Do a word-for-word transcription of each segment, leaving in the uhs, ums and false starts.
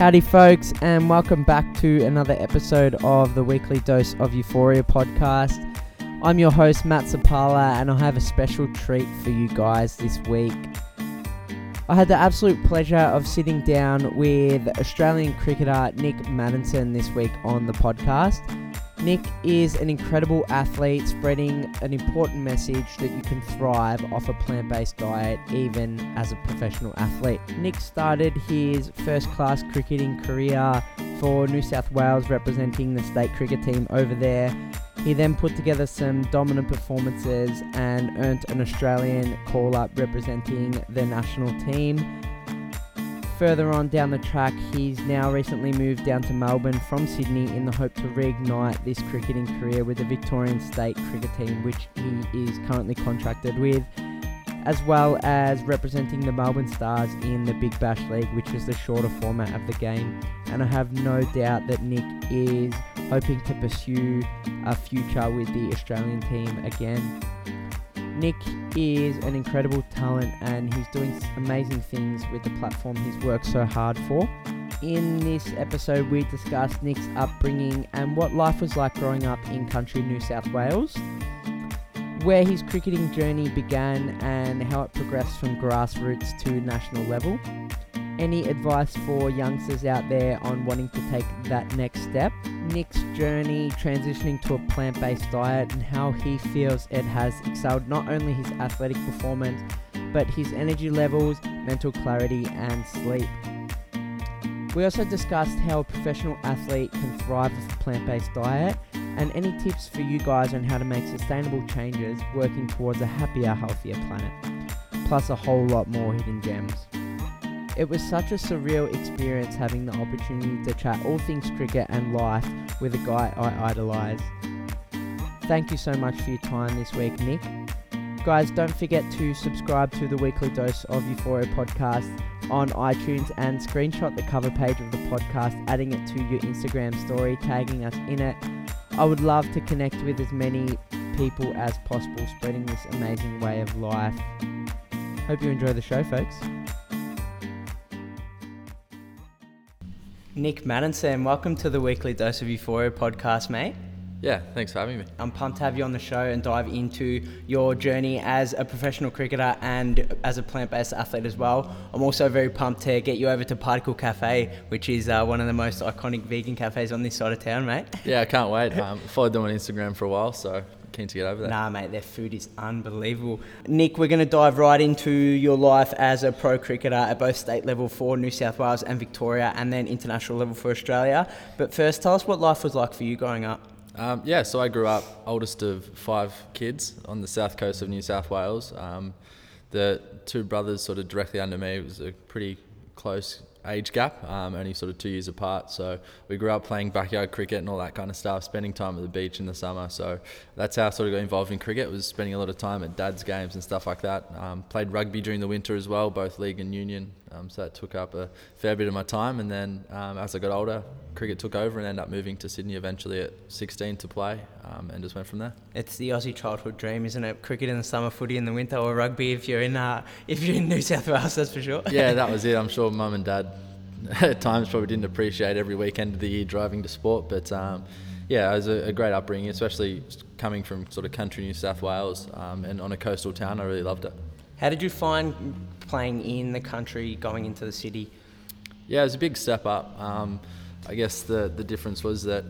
Howdy folks, and welcome back to another episode of the Weekly Dose of Euphoria podcast. I'm your host Matt Zapala, and I have a special treat for you guys this week. I had the absolute pleasure of sitting down with Australian cricketer Nic Maddinson this week on the podcast. Nic is an incredible athlete spreading an important message that you can thrive off a plant-based diet even as a professional athlete. Nic started his first-class cricketing career for New South Wales representing the state cricket team over there. He then put together some dominant performances and earned an Australian call-up representing the national team. Further on down the track, he's now recently moved down to Melbourne from Sydney in the hope to reignite this cricketing career with the Victorian State cricket team, which he is currently contracted with, as well as representing the Melbourne Stars in the Big Bash League, which is the shorter format of the game. And I have no doubt that Nic is hoping to pursue a future with the Australian team again. Nic is an incredible talent, and he's doing amazing things with the platform he's worked so hard for. In this episode, we discussed Nic's upbringing and what life was like growing up in country New South Wales, where his cricketing journey began and how it progressed from grassroots to national level. Any advice for youngsters out there on wanting to take that next step? Nic's journey transitioning to a plant-based diet and how he feels it has excelled not only his athletic performance, but his energy levels, mental clarity, and sleep. We also discussed how a professional athlete can thrive with a plant-based diet and any tips for you guys on how to make sustainable changes working towards a happier, healthier planet, plus a whole lot more hidden gems. It was such a surreal experience having the opportunity to chat all things cricket and life with a guy I idolise. Thank you so much for your time this week, Nic. Guys, don't forget to subscribe to the Weekly Dose of Euphoria podcast on iTunes and screenshot the cover page of the podcast, adding it to your Instagram story, tagging us in it. I would love to connect with as many people as possible, spreading this amazing way of life. Hope you enjoy the show, folks. Nic Maddinson, welcome to the Weekly Dose of Euphoria podcast, mate. Yeah, thanks for having me. I'm pumped to have you on the show and dive into your journey as a professional cricketer and as a plant-based athlete as well. I'm also very pumped to get you over to Particle Cafe, which is uh, one of the most iconic vegan cafes on this side of town, mate. Yeah, I can't wait. Um, I followed them on Instagram for a while, so keen to get over that. Nah, mate, their food is unbelievable. Nic, we're going to dive right into your life as a pro cricketer at both state level for New South Wales and Victoria, and then international level for Australia. But first, tell us what life was like for you growing up. Um, yeah, so I grew up oldest of five kids on the south coast of New South Wales. Um, the two brothers sort of directly under me, it was a pretty close age gap, um, only sort of two years apart. So we grew up playing backyard cricket and all that kind of stuff, spending time at the beach in the summer. So that's how I sort of got involved in cricket, was spending a lot of time at dad's games and stuff like that. Um, played rugby during the winter as well, both league and union. Um, so that took up a fair bit of my time. And then um, as I got older, cricket took over and ended up moving to Sydney eventually at sixteen to play, um, and just went from there. It's the Aussie childhood dream, isn't it? Cricket in the summer, footy in the winter, or rugby if you're in uh, if you're in New South Wales, that's for sure. Yeah, that was it. I'm sure mum and dad at times probably didn't appreciate every weekend of the year driving to sport, but um, yeah, it was a, a great upbringing, especially coming from sort of country New South Wales, um, and on a coastal town. I really loved it. How did you find playing in the country, going into the city? Yeah, it was a big step up. Um, I guess the, the difference was that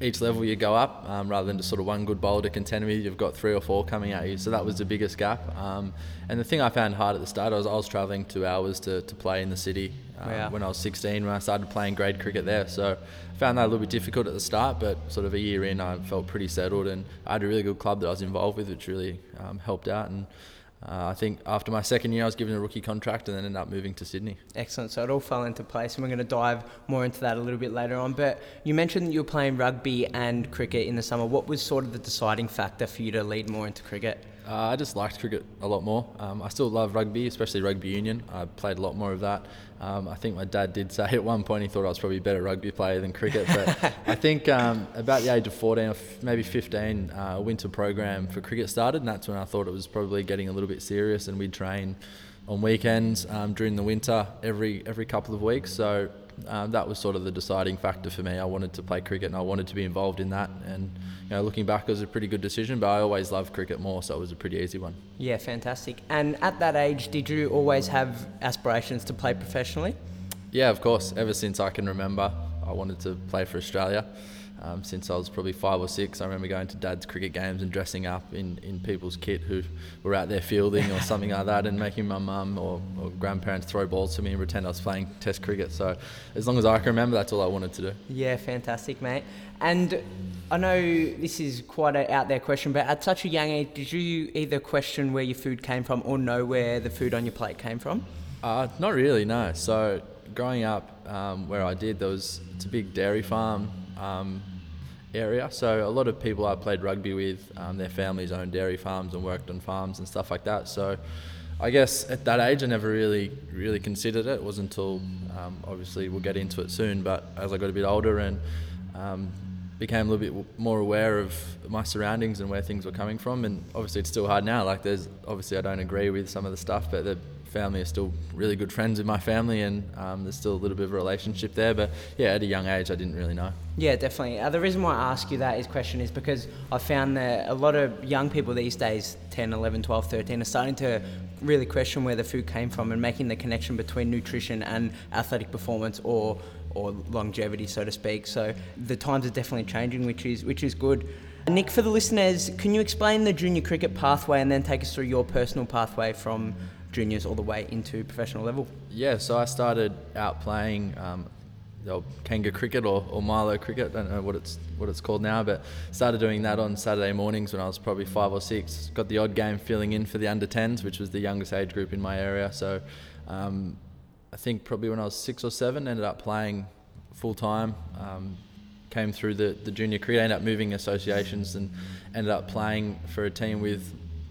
each level you go up, um, rather than just sort of one good bowler to contend with, you've got three or four coming at you. So that was the biggest gap. Um, and the thing I found hard at the start, I was, I was travelling two hours to, to play in the city um, yeah. when I was sixteen, when I started playing grade cricket there. So I found that a little bit difficult at the start, but sort of a year in, I felt pretty settled, and I had a really good club that I was involved with, which really um, helped out. And Uh, I think after my second year I was given a rookie contract and then ended up moving to Sydney. Excellent, so it all fell into place, and we're going to dive more into that a little bit later on. But you mentioned that you were playing rugby and cricket in the summer. What was sort of the deciding factor for you to lead more into cricket? Uh, I just liked cricket a lot more. Um, I still love rugby, especially rugby union. I played a lot more of that. Um, I think my dad did say at one point he thought I was probably a better rugby player than cricket. But I think um, about the age of fourteen or f- maybe fifteen, uh, a winter program for cricket started, and that's when I thought it was probably getting a little bit serious, and we'd train on weekends um, during the winter every every couple of weeks. So um, that was sort of the deciding factor for me. I wanted to play cricket and I wanted to be involved in that, and you know, looking back, it was a pretty good decision, but I always loved cricket more, so it was a pretty easy one. Yeah, fantastic. And at that age, did you always have aspirations to play professionally? Yeah, of course. Ever since I can remember, I wanted to play for Australia. Um, since I was probably five or six, I remember going to Dad's cricket games and dressing up in, in people's kit who were out there fielding or something like that, and making my mum or, or grandparents throw balls to me and pretend I was playing Test cricket. So as long as I can remember, that's all I wanted to do. Yeah, fantastic, mate. And I know this is quite an out there question, but at such a young age, did you either question where your food came from or know where the food on your plate came from? Uh, not really, no. So growing up um, where I did, there was it's a big dairy farm Um, area, so a lot of people I played rugby with, um, their families owned dairy farms and worked on farms and stuff like that. So I guess at that age I never really really considered it. It wasn't until um, obviously we'll get into it soon, but as I got a bit older and um, became a little bit more aware of my surroundings and where things were coming from, and obviously it's still hard now. Like there's obviously I don't agree with some of the stuff, but the family are still really good friends with my family, and um, there's still a little bit of a relationship there. But yeah, at a young age I didn't really know. Yeah, definitely. Uh, the reason why I ask you that is question is because I found that a lot of young people these days, ten, eleven, twelve, thirteen, are starting to really question where the food came from and making the connection between nutrition and athletic performance or or longevity, so to speak. So the times are definitely changing, which is which is good. Nick, for the listeners, can you explain the junior cricket pathway and then take us through your personal pathway from juniors all the way into professional level? Yeah, so I started out playing um, Kanga cricket or, or Milo cricket. I don't know what it's what it's called now, but started doing that on Saturday mornings when I was probably five or six. Got the odd game filling in for the under tens, which was the youngest age group in my area. So um, I think probably when I was six or seven, ended up playing full-time. Um, came through the, the junior cricket, ended up moving associations and ended up playing for a team with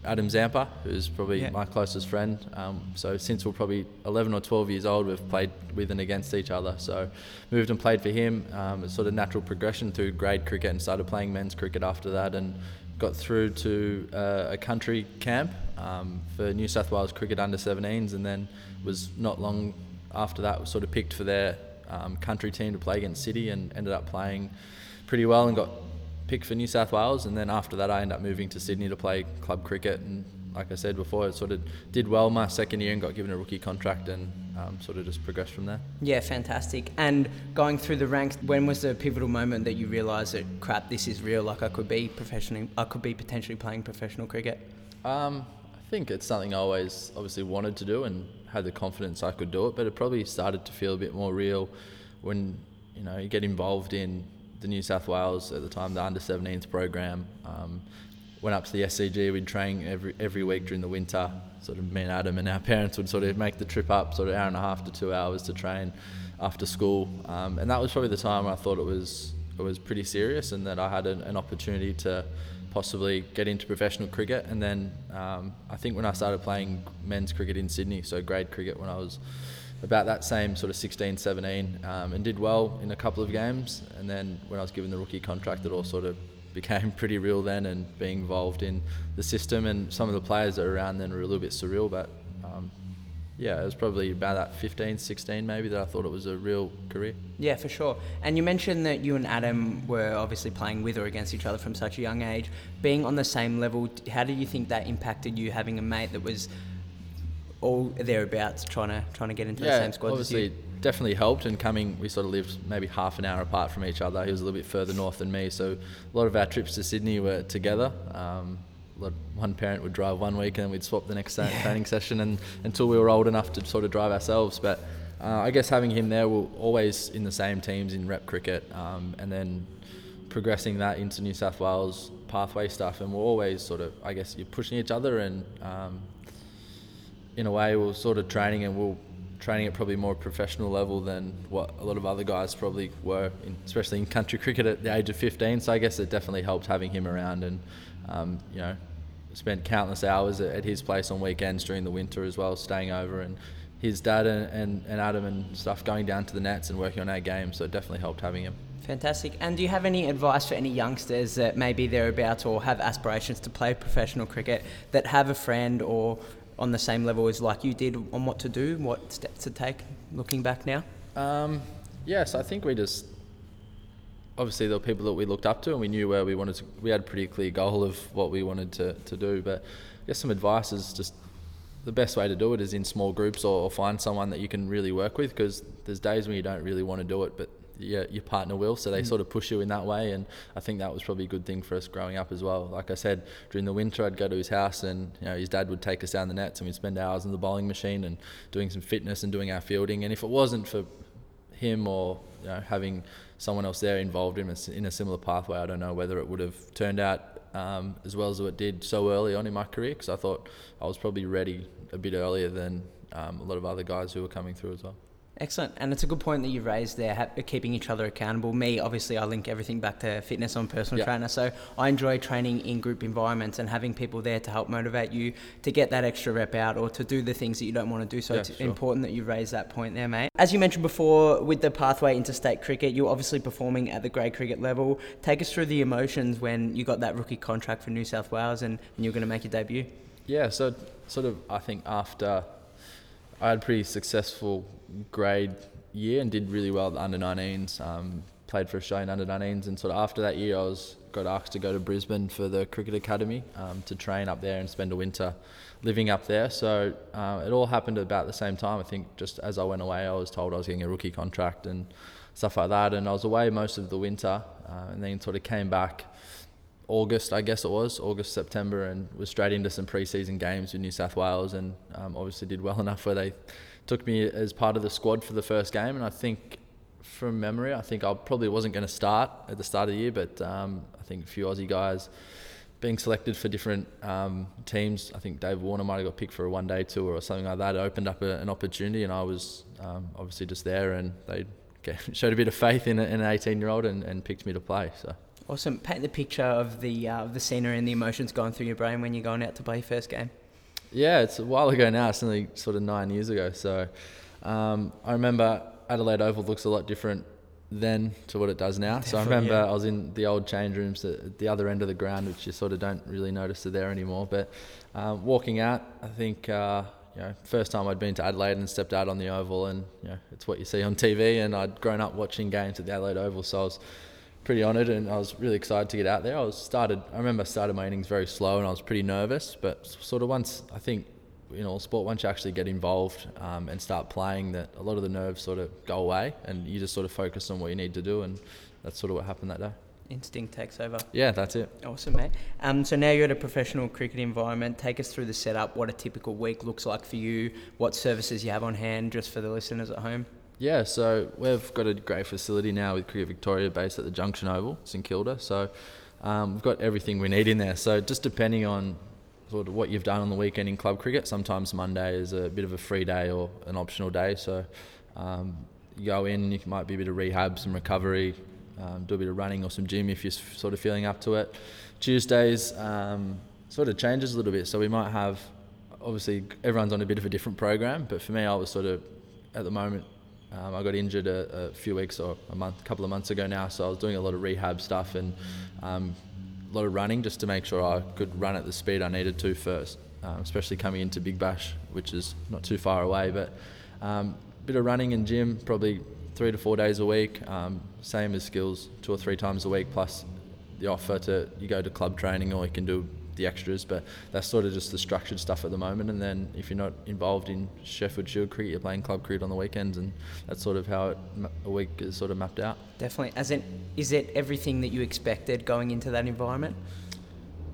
Adam Zampa, who's probably yeah. my closest friend. Um, so since we're probably eleven or twelve years old, we've played with and against each other. So moved and played for him. Um, it's sort of natural progression through grade cricket, and started playing men's cricket after that, and got through to uh, a country camp um, for New South Wales cricket under seventeens, and then was not long after that was sort of picked for their um, country team to play against City, and ended up playing pretty well and got picked for New South Wales. And then after that I ended up moving to Sydney to play club cricket, and like I said before, I sort of did well my second year and got given a rookie contract, and um, sort of just progressed from there. Yeah, fantastic. And going through the ranks, when was the pivotal moment that you realised that crap, this is real, like I could be professionally, I could be potentially playing professional cricket? Um, I think it's something I always obviously wanted to do and had the confidence I could do it, but it probably started to feel a bit more real when you know you get involved in the New South Wales, at the time, the under seventeens program. Um, went up to the S C G, we'd train every every week during the winter, sort of me and Adam, and our parents would sort of make the trip up, sort of hour and a half to two hours to train after school. Um, and that was probably the time I thought it was it was pretty serious, and that I had an, an opportunity to possibly get into professional cricket. And then um, I think when I started playing men's cricket in Sydney, so grade cricket, when I was about that same sort of sixteen, seventeen, um, and did well in a couple of games. And then when I was given the rookie contract, it all sort of became pretty real then, and being involved in the system and some of the players that were around then were a little bit surreal. But um, yeah, it was probably about that fifteen, sixteen maybe that I thought it was a real career. Yeah, for sure. And you mentioned that you and Adam were obviously playing with or against each other from such a young age. Being on the same level, how do you think that impacted you having a mate that was all thereabouts trying to trying to get into yeah, the same squad? Obviously definitely helped, and coming we sort of lived maybe half an hour apart from each other. He was a little bit further north than me, so a lot of our trips to Sydney were together. Um, one parent would drive one week and we'd swap the next yeah. training session, and until we were old enough to sort of drive ourselves. But uh, I guess having him there, we're always in the same teams in rep cricket, um, and then progressing that into New South Wales pathway stuff, and we're always sort of, I guess you're pushing each other, and um, in a way we're sort of training, and we're training at probably more professional level than what a lot of other guys probably were, in, especially in country cricket at the age of fifteen. So I guess it definitely helped having him around, and um, you know, spent countless hours at his place on weekends during the winter as well, staying over, and his dad and, and, and Adam and stuff going down to the nets and working on our game. So it definitely helped having him. Fantastic. And do you have any advice for any youngsters that may be thereabouts or have aspirations to play professional cricket that have a friend or on the same level as like you did on what to do, what steps to take looking back now? Um, Yes, I think we just, obviously there were people that we looked up to and we knew where we wanted to, we had a pretty clear goal of what we wanted to, to do, but I guess some advice is just the best way to do it is in small groups or, or find someone that you can really work with, because there's days when you don't really want to do it, but your, your partner will, so they mm. sort of push you in that way, and I think that was probably a good thing for us growing up as well. Like I said, during the winter I'd go to his house and, you know, his dad would take us down the nets and we'd spend hours in the bowling machine and doing some fitness and doing our fielding, and if it wasn't for him or, you know, having someone else there involved in a, in a similar pathway, I don't know whether it would have turned out um, as well as it did so early on in my career, because I thought I was probably ready a bit earlier than um, a lot of other guys who were coming through as well. Excellent, and it's a good point that you raised there, ha- keeping each other accountable. Me, obviously, I link everything back to fitness. I'm a personal yeah. trainer, so I enjoy training in group environments and having people there to help motivate you to get that extra rep out or to do the things that you don't want to do, so yeah, it's sure. important that you raise that point there, mate. As you mentioned before, with the pathway into state cricket, you're obviously performing at the grade cricket level. Take us through the emotions when you got that rookie contract for New South Wales and, and you're going to make your debut. Yeah, so sort of, I think after I had a pretty successful grade year and did really well at the under nineteens, um, played for Australian under nineteens, and sort of after that year I was got asked to go to Brisbane for the cricket academy um, to train up there and spend a winter living up there. So uh, it all happened at about the same time. I think just as I went away I was told I was getting a rookie contract and stuff like that, and I was away most of the winter uh, and then sort of came back August, I guess it was, August, September, and was straight into some pre-season games with New South Wales, and um, obviously did well enough where they took me as part of the squad for the first game. And I think, from memory, I think I probably wasn't going to start at the start of the year, but um, I think a few Aussie guys being selected for different um, teams, I think Dave Warner might have got picked for a one-day tour or something like that. It opened up a, an opportunity, and I was um, obviously just there, and they showed a bit of faith in, a, in an eighteen-year-old and, and picked me to play, so. Awesome. Paint the picture of the uh, of the scenery and the emotions going through your brain when you're going out to play your first game. Yeah, it's a while ago now. It's only sort of nine years ago. So um, I remember Adelaide Oval looks a lot different then to what it does now. Definitely, so I remember yeah. I was in the old change rooms at the other end of the ground, which you sort of don't really notice are there anymore. But uh, walking out, I think uh, you know, first time I'd been to Adelaide and stepped out on the Oval, and you know, it's what you see on T V. And I'd grown up watching games at the Adelaide Oval, so I was pretty honoured, and I was really excited to get out there. I was started. I remember I started my innings very slow, and I was pretty nervous. But sort of once, I think, in all sport, once you actually get involved um, and start playing, that a lot of the nerves sort of go away, and you just sort of focus on what you need to do, and that's sort of what happened that day. Instinct takes over. Yeah, that's it. Awesome, mate. Um, so now you're at a professional cricket environment. Take us through the setup. What a typical week looks like for you. What services you have on hand, just for the listeners at home. Yeah, so we've got a great facility now with Cricket Victoria based at the Junction Oval, St Kilda, so um, we've got everything we need in there. So just depending on sort of what you've done on the weekend in club cricket, sometimes Monday is a bit of a free day or an optional day, so um, you go in, you might be a bit of rehab, some recovery, um, do a bit of running or some gym if you're sort of feeling up to it. Tuesdays um, sort of changes a little bit, so we might have, obviously everyone's on a bit of a different program, but for me I was sort of, at the moment, Um, I got injured a, a few weeks or a month, couple of months ago now, so I was doing a lot of rehab stuff and um, a lot of running just to make sure I could run at the speed I needed to first, um, especially coming into Big Bash, which is not too far away, but a um, bit of running and gym, probably three to four days a week, um, same as skills, two or three times a week, plus the offer to you go to club training or you can do the extras, but that's sort of just the structured stuff at the moment. And then if you're not involved in Sheffield Shield cricket, you're playing club cricket on the weekends, and that's sort of how it, a week is sort of mapped out. Definitely. As in, is it everything that you expected going into that environment?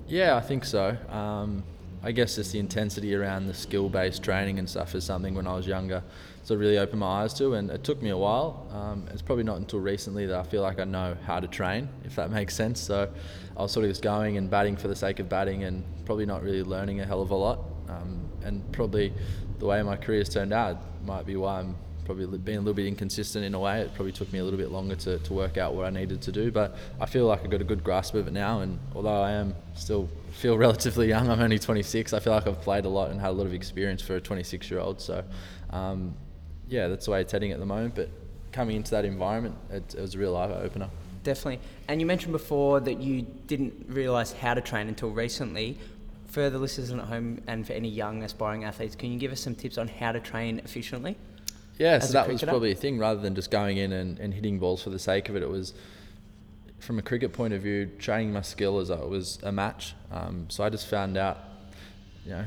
Yeah, I think so. Um, I guess just the intensity around the skill-based training and stuff is something when I was younger sort of really opened my eyes to, and it took me a while. Um, it's probably not until recently that I feel like I know how to train, if that makes sense. So I was sort of just going and batting for the sake of batting and probably not really learning a hell of a lot. Um, and probably the way my career's turned out might be why I'm probably being a little bit inconsistent in a way. It probably took me a little bit longer to, to work out what I needed to do, but I feel like I've got a good grasp of it now, and although I am still feel relatively young, I'm only twenty-six, I feel like I've played a lot and had a lot of experience for a twenty-six-year-old, so um, yeah, that's the way it's heading at the moment, but coming into that environment, it, it was a real eye-opener. Definitely. And you mentioned before that you didn't realise how to train until recently. For the listeners at home and for any young aspiring athletes, can you give us some tips on how to train efficiently? Yeah, so that was probably a thing, rather than just going in and, and hitting balls for the sake of it. It was, from a cricket point of view, training my skill as though it was a match. Um, so I just found out, you know,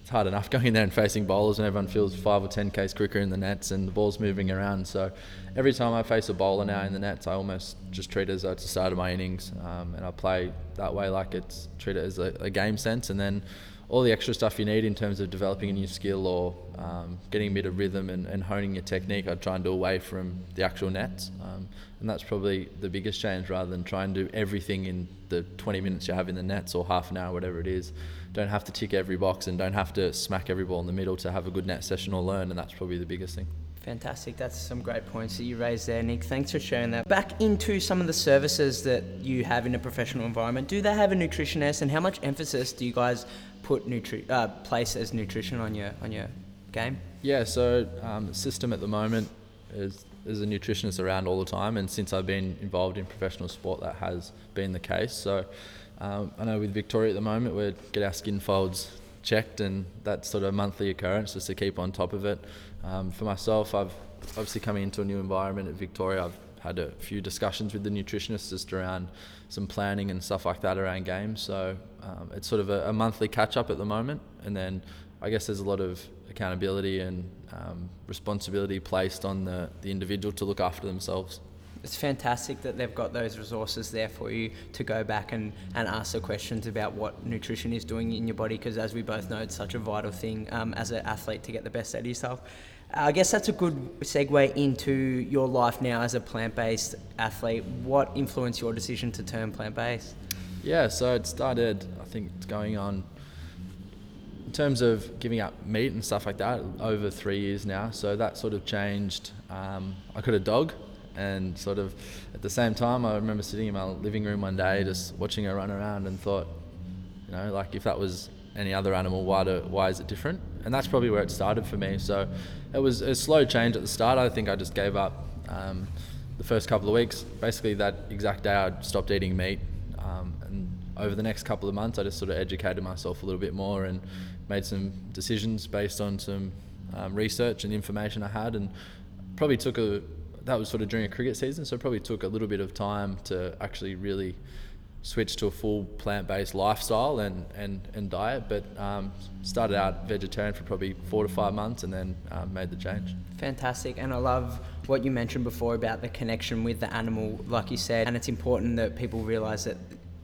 it's hard enough going in there and facing bowlers when everyone feels five or ten k's quicker in the nets and the ball's moving around. So every time I face a bowler now in the nets, I almost just treat it as though it's the start of my innings, um, and I play that way, like it's treat it as a, a game sense, and then all the extra stuff you need in terms of developing a new skill or um, getting a bit of rhythm and, and honing your technique, I'd try and do away from the actual nets. Um, and that's probably the biggest change, rather than try and do everything in the twenty minutes you have in the nets or half an hour, whatever it is. Don't have to tick every box and don't have to smack every ball in the middle to have a good net session or learn, and that's probably the biggest thing. Fantastic. That's some great points that you raised there, Nick. Thanks for sharing that. Back into some of the services that you have in a professional environment, do they have a nutritionist, and how much emphasis do you guys put nutri- uh, place as nutrition on your on your game? Yeah, so um, the system at the moment is there's a nutritionist around all the time, and since I've been involved in professional sport, that has been the case. So um, I know with Victoria at the moment, we get our skin folds checked, and that's sort of a monthly occurrence just to keep on top of it. Um, for myself, I've obviously coming into a new environment at Victoria, I've had a few discussions with the nutritionist just around some planning and stuff like that around games. So um, it's sort of a, a monthly catch-up at the moment, and then I guess there's a lot of accountability and um, responsibility placed on the, the individual to look after themselves. It's fantastic that they've got those resources there for you to go back and, and ask the questions about what nutrition is doing in your body, because as we both know, it's such a vital thing um, as an athlete to get the best out of yourself. I guess that's a good segue into your life now as a plant-based athlete. What influenced your decision to turn plant-based? Yeah, so it started, I think it's going on, in terms of giving up meat and stuff like that, over three years now. So that sort of changed. Um, I got a dog. And sort of at the same time, I remember sitting in my living room one day just watching her run around and thought, you know, like if that was any other animal, why, do, why is it different? And that's probably where it started for me. So it was a slow change at the start. I think I just gave up um, the first couple of weeks. Basically that exact day I stopped eating meat. Um, and over the next couple of months, I just sort of educated myself a little bit more and made some decisions based on some um, research and information I had, and probably took a... that was sort of during a cricket season, so it probably took a little bit of time to actually really switch to a full plant-based lifestyle and, and, and diet, but um, started out vegetarian for probably four to five months and then um, made the change. Fantastic, and I love what you mentioned before about the connection with the animal, like you said, and it's important that people realise that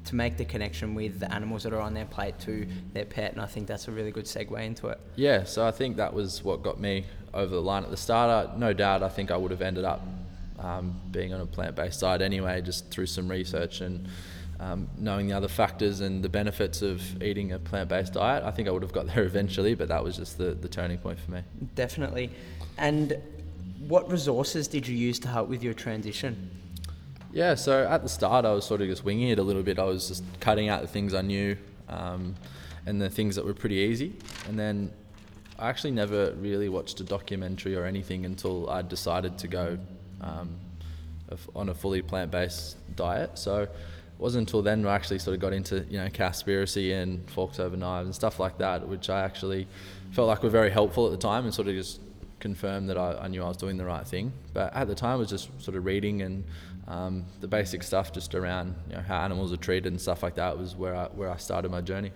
to make the connection with the animals that are on their plate to their pet, and I think that's a really good segue into it. Yeah, so I think that was what got me over the line at the start. No doubt I think I would have ended up um, being on a plant-based diet anyway, just through some research and um, knowing the other factors and the benefits of eating a plant-based diet. I think I would have got there eventually, but that was just the, the turning point for me. Definitely. And what resources did you use to help with your transition? Yeah, so at the start I was sort of just winging it a little bit. I was just cutting out the things I knew um, and the things that were pretty easy, and then I actually never really watched a documentary or anything until I decided to go um, on a fully plant-based diet. So it wasn't until then I actually sort of got into, you know, Cowspiracy and Forks Over Knives and stuff like that, which I actually felt like were very helpful at the time and sort of just confirmed that I, I knew I was doing the right thing. But at the time I was just sort of reading and um, the basic stuff just around, you know, how animals are treated and stuff like that was where I, where I started my journey.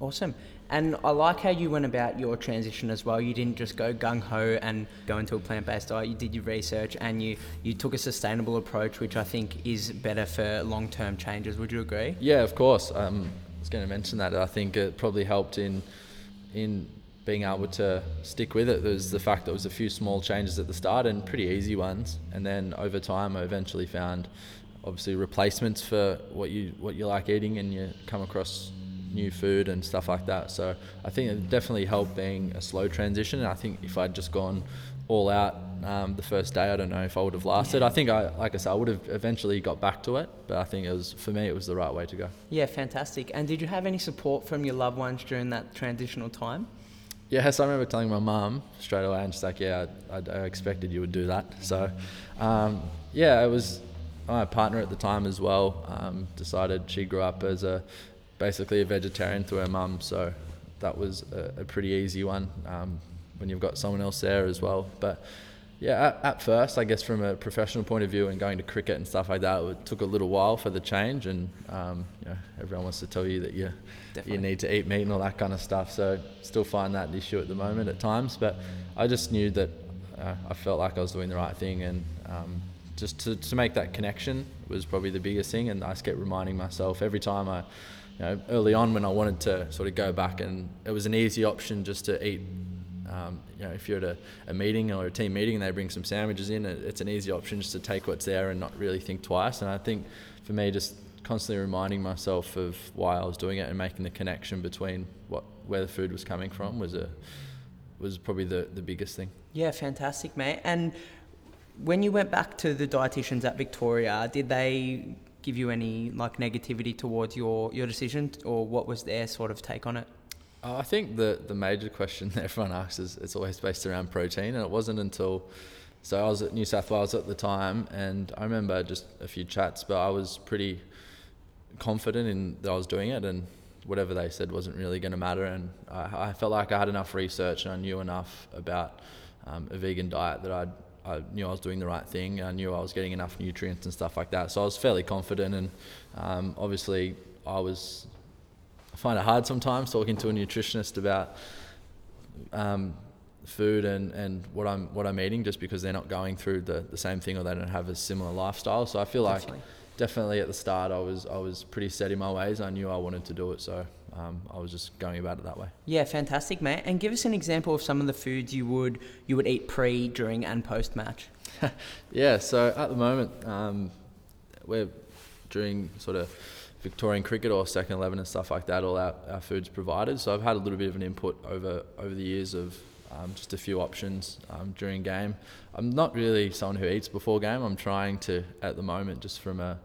Awesome. And I like how you went about your transition as well. You didn't just go gung-ho and go into a plant-based diet. You did your research and you, you took a sustainable approach, which I think is better for long-term changes. Would you agree? Yeah, of course. Um, I was going to mention that. I think it probably helped in in being able to stick with it. There's the fact that it was a few small changes at the start and pretty easy ones. And then over time, I eventually found, obviously, replacements for what you what you like eating, and you come across new food and stuff like that. So I think it definitely helped being a slow transition. And I think if I'd just gone all out um, the first day, I don't know if I would have lasted. I think, I, like I said, I would have eventually got back to it, but I think it was, for me, it was the right way to go. Yeah, fantastic. And did you have any support from your loved ones during that transitional time? Yeah, so I remember telling my mum straight away, and she's like, yeah, I, I expected you would do that. So um, yeah, it was my partner at the time as well, um, decided she grew up as a basically a vegetarian through her mum, so that was a, a pretty easy one um, when you've got someone else there as well. But Yeah, at, at first, I guess from a professional point of view and going to cricket and stuff like that, it took a little while for the change, and um, you know, everyone wants to tell you that you Definitely. you need to eat meat and all that kind of stuff. So still find that an issue at the moment at times, but I just knew that uh, I felt like I was doing the right thing, and um, just to, to make that connection was probably the biggest thing. And I just kept reminding myself every time I, you know, early on when I wanted to sort of go back, and it was an easy option just to eat. Um, you know, if you're at a, a meeting or a team meeting and they bring some sandwiches in, it's an easy option just to take what's there and not really think twice. And I think for me, just constantly reminding myself of why I was doing it and making the connection between what where the food was coming from was a was probably the, the biggest thing. Yeah, fantastic, mate. And when you went back to the dietitians at Victoria, did they give you any like negativity towards your, your decision, or what was their sort of take on it? I think the, the major question that everyone asks is it's always based around protein, and it wasn't until, so I was at New South Wales at the time, and I remember just a few chats, but I was pretty confident in that I was doing it, and whatever they said wasn't really going to matter. And I, I felt like I had enough research and I knew enough about um, a vegan diet that I'd, I knew I was doing the right thing. I knew I was getting enough nutrients and stuff like that, so I was fairly confident. And um, obviously I was... I find it hard sometimes talking to a nutritionist about um, food and, and what I'm what I'm eating, just because they're not going through the, the same thing, or they don't have a similar lifestyle. So I feel like definitely, definitely at the start I was I was pretty set in my ways. I knew I wanted to do it, so um, I was just going about it that way. Yeah, fantastic, mate. And give us an example of some of the foods you would you would eat pre, during, and post match. Yeah, so at the moment um, we're doing sort of Victorian cricket or second eleven and stuff like that, all our, our food's provided. So I've had a little bit of an input over over the years of um, just a few options um, during game. I'm not really someone who eats before game. I'm trying to at the moment, just from a,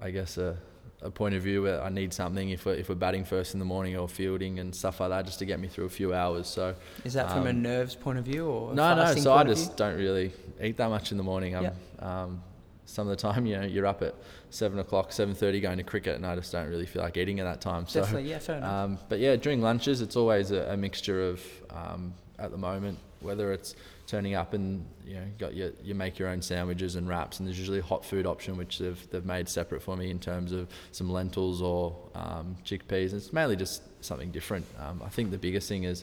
I guess a, a point of view where I need something if we're, if we're batting first in the morning or fielding and stuff like that, just to get me through a few hours. So is that um, from a nerves point of view or no no? So I just don't really eat that much in the morning. I'm, yep. um, Some of the time, you know, you're up at seven o'clock, seven thirty, going to cricket, and I just don't really feel like eating at that time. So, Definitely, yeah, fair enough. Um, but yeah, during lunches, it's always a, a mixture of, um, at the moment, whether it's turning up and you know, got your you make your own sandwiches and wraps, and there's usually a hot food option which they've they've made separate for me in terms of some lentils or um, chickpeas. It's mainly just something different. Um, I think the biggest thing is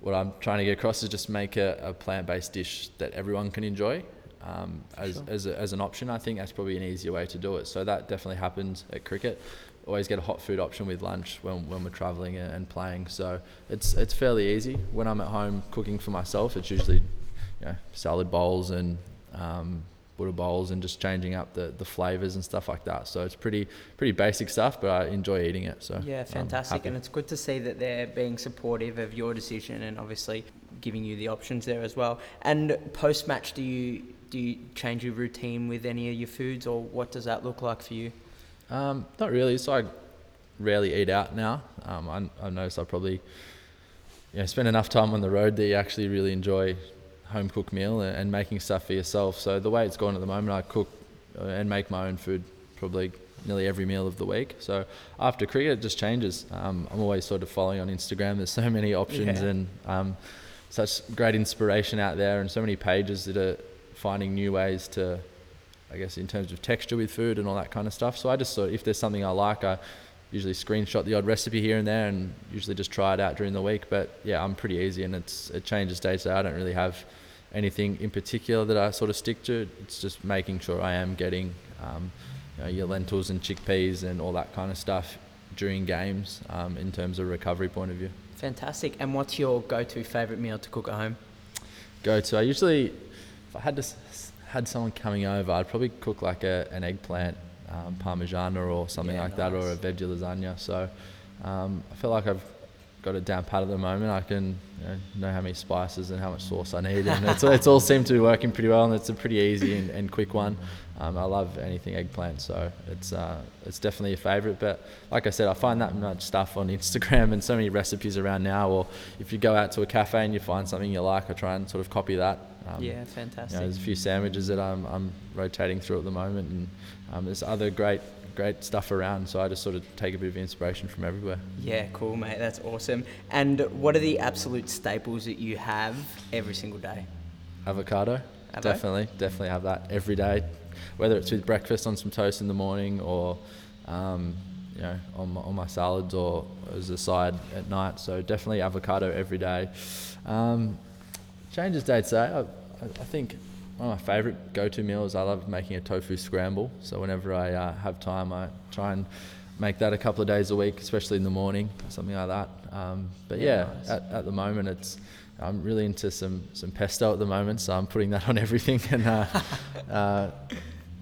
what I'm trying to get across is just make a, a plant-based dish that everyone can enjoy. Um, as sure. as, a, as an option, I think that's probably an easier way to do it. So that definitely happens at cricket. Always get a hot food option with lunch when when we're travelling and playing. So it's it's fairly easy. When I'm at home cooking for myself, it's usually you know, salad bowls and um, Buddha bowls and just changing up the, the flavours and stuff like that. So it's pretty pretty basic stuff, but I enjoy eating it. So yeah, fantastic. And it's good to see that they're being supportive of your decision and obviously giving you the options there as well. And post match, do you Do you change your routine with any of your foods, or what does that look like for you? Um, not really. So I rarely eat out now. Um, I, I notice I probably you know, spend enough time on the road that you actually really enjoy home-cooked meal and, and making stuff for yourself. So the way it's gone at the moment, I cook and make my own food probably nearly every meal of the week. So after cricket, it just changes. Um, I'm always sort of following on Instagram. There's so many options yeah. and um, such great inspiration out there, and so many pages that are finding new ways to, I guess, in terms of texture with food and all that kind of stuff. So I just sort of, if there's something I like, I usually screenshot the odd recipe here and there, and usually just try it out during the week. But yeah, I'm pretty easy, and it's it changes day to day. I don't really have anything in particular that I sort of stick to. It's just making sure I am getting um, you know, your lentils and chickpeas and all that kind of stuff during games um, in terms of recovery point of view. Fantastic. And what's your go-to favourite meal to cook at home? Go-to, I usually. If I had to, had someone coming over, I'd probably cook like a, an eggplant um, parmigiana or something yeah, like nice. that, or a veggie lasagna. So um, I feel like I've got it down pat at the moment. I can you know, know how many spices and how much sauce I need, and it's, it's all seemed to be working pretty well, and it's a pretty easy and, and quick one. Um, I love anything eggplant, so it's uh, it's definitely a favourite. But like I said, I find that much stuff on Instagram and so many recipes around now. Or if you go out to a cafe and you find something you like, I try and sort of copy that. Um, yeah, fantastic. You know, there's a few sandwiches that I'm I'm rotating through at the moment, and um, there's other great great stuff around. So I just sort of take a bit of inspiration from everywhere. Yeah, cool, mate. That's awesome. And what are the absolute staples that you have every single day? Avocado. Avo? Definitely, definitely have that every day, whether it's with breakfast on some toast in the morning or, um, you know, on my, on my salads or as a side at night. So definitely avocado every day. Um, changes day to day. I, I think one of my favourite go-to meals, I love making a tofu scramble. So whenever I uh, have time, I try and make that a couple of days a week, especially in the morning, something like that. Um, but yeah, yeah nice. at, at the moment, it's I'm really into some, some pesto at the moment, so I'm putting that on everything. And uh, uh,